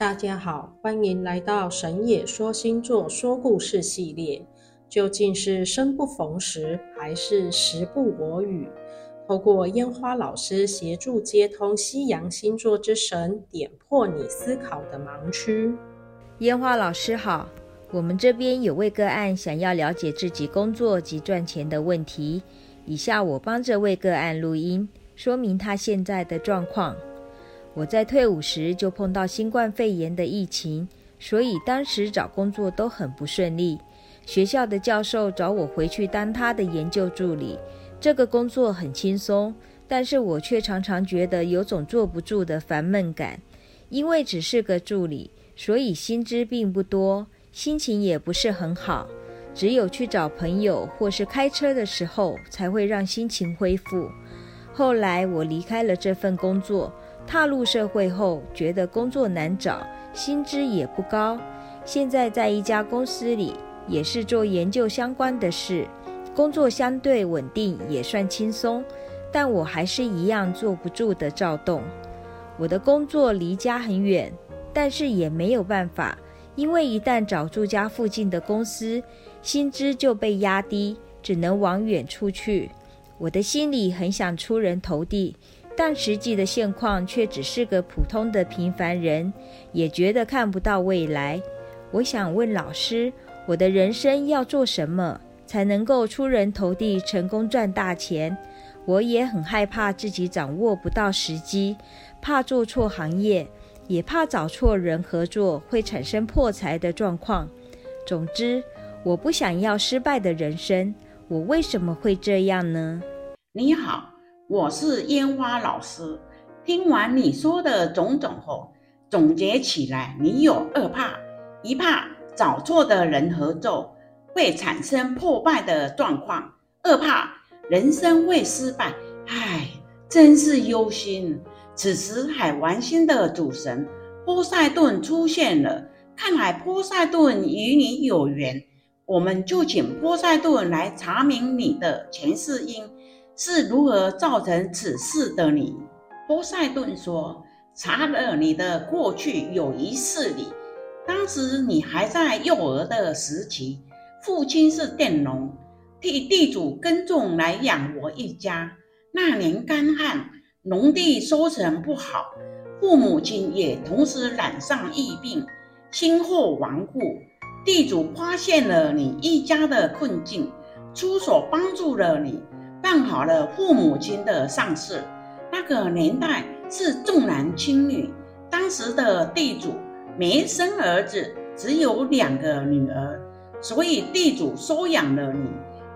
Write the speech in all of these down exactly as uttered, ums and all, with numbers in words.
大家好，欢迎来到神野说星座说故事系列。究竟是生不逢时，还是时不我与？透过烟花老师协助接通西洋星座之神，点破你思考的盲区。烟花老师好，我们这边有位个案想要了解自己工作及赚钱的问题，以下我帮这位个案录音，说明他现在的状况。我在退伍时就碰到新冠肺炎的疫情，所以当时找工作都很不顺利。学校的教授找我回去当他的研究助理，这个工作很轻松，但是我却常常觉得有种坐不住的烦闷感。因为只是个助理，所以薪资并不多，心情也不是很好，只有去找朋友或是开车的时候才会让心情恢复。后来我离开了这份工作，踏入社会后，觉得工作难找，薪资也不高。现在在一家公司里，也是做研究相关的事，工作相对稳定，也算轻松，但我还是一样坐不住的躁动。我的工作离家很远，但是也没有办法，因为一旦找住家附近的公司，薪资就被压低，只能往远处去。我的心里很想出人头地，但实际的现况却只是个普通的平凡人，也觉得看不到未来。我想问老师，我的人生要做什么才能够出人头地，成功赚大钱？我也很害怕自己掌握不到时机，怕做错行业，也怕找错人合作会产生破财的状况。总之，我不想要失败的人生，我为什么会这样呢？你好，我是烟花老师。听完你说的种种后，总结起来，你有二怕：一怕找错的人合作会产生破败的状况，二怕人生会失败。唉，真是忧心。此时海王星的主神波塞顿出现了，看来波塞顿与你有缘，我们就请波塞顿来查明你的前世因是如何造成此事的你。波塞顿说，查了你的过去，有一事理，当时你还在幼儿的时期，父亲是佃农，替地主耕种来养活一家。那年干旱，农地收成不好，父母亲也同时染上疫病，心后亡故。地主发现了你一家的困境，出手帮助了你，办好了父母亲的丧事。那个年代是重男轻女，当时的地主没生儿子，只有两个女儿，所以地主收养了你，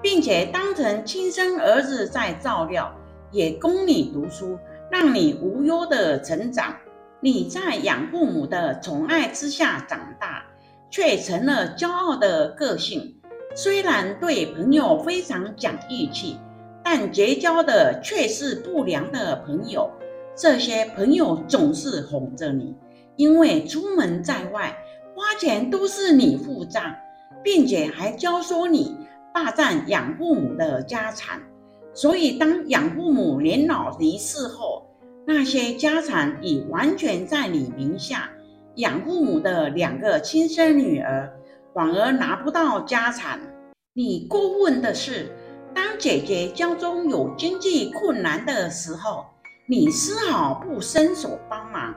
并且当成亲生儿子在照料，也供你读书，让你无忧的成长。你在养父母的宠爱之下长大，却成了骄傲的个性，虽然对朋友非常讲义气，但结交的却是不良的朋友。这些朋友总是哄着你，因为出门在外花钱都是你付账，并且还教唆你霸占养父母的家产。所以当养父母年老离世后，那些家产已完全在你名下，养父母的两个亲生女儿反而拿不到家产。你过问的是，当姐姐家中有经济困难的时候，你丝毫不伸手帮忙，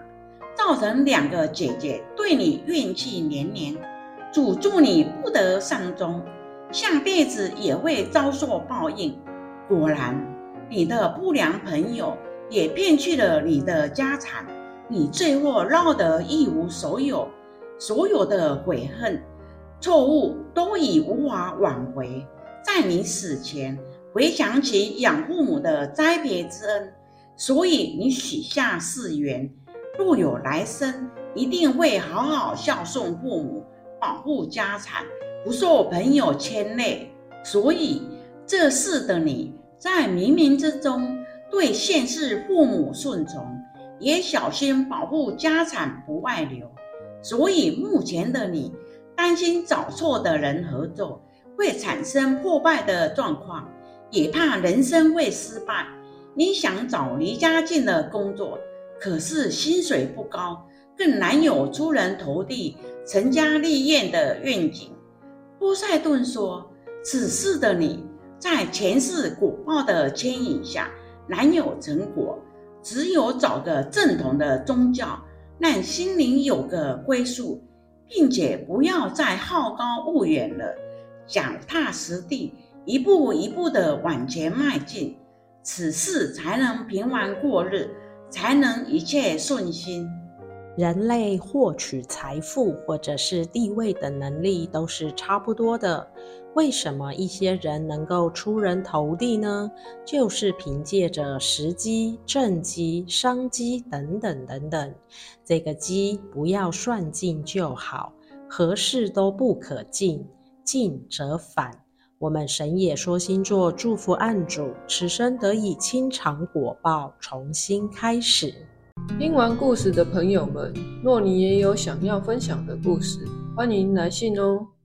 造成两个姐姐对你怨气连连，诅咒你不得善终，下辈子也会遭受报应。果然，你的不良朋友也骗去了你的家产，你最后落得一无所有，所有的悔恨、错误都已无法挽回。在你死前回想起养父母的栽培之恩，所以你许下誓言，若有来生一定会好好孝顺父母，保护家产，不受朋友牵累。所以这事的你在冥冥之中对现世父母顺从，也小心保护家产不外流。所以目前的你担心找错的人合作会产生破败的状况，也怕人生会失败。你想找离家近的工作，可是薪水不高，更难有出人头地、成家立业的愿景。波塞顿说，此世的你在前世果报的牵引下难有成果，只有找个正统的宗教，让心灵有个归宿，并且不要再好高骛远了，脚踏实地，一步一步的往前迈进，此事才能平安过日，才能一切顺心。人类获取财富或者是地位的能力都是差不多的，为什么一些人能够出人头地呢？就是凭借着时机、政机、商机等等等等，这个机不要算尽就好，何事都不可尽，尽则反。我们神野说星座祝福案主，此生得以清偿果报，重新开始。听完故事的朋友们，若你也有想要分享的故事，欢迎来信哦。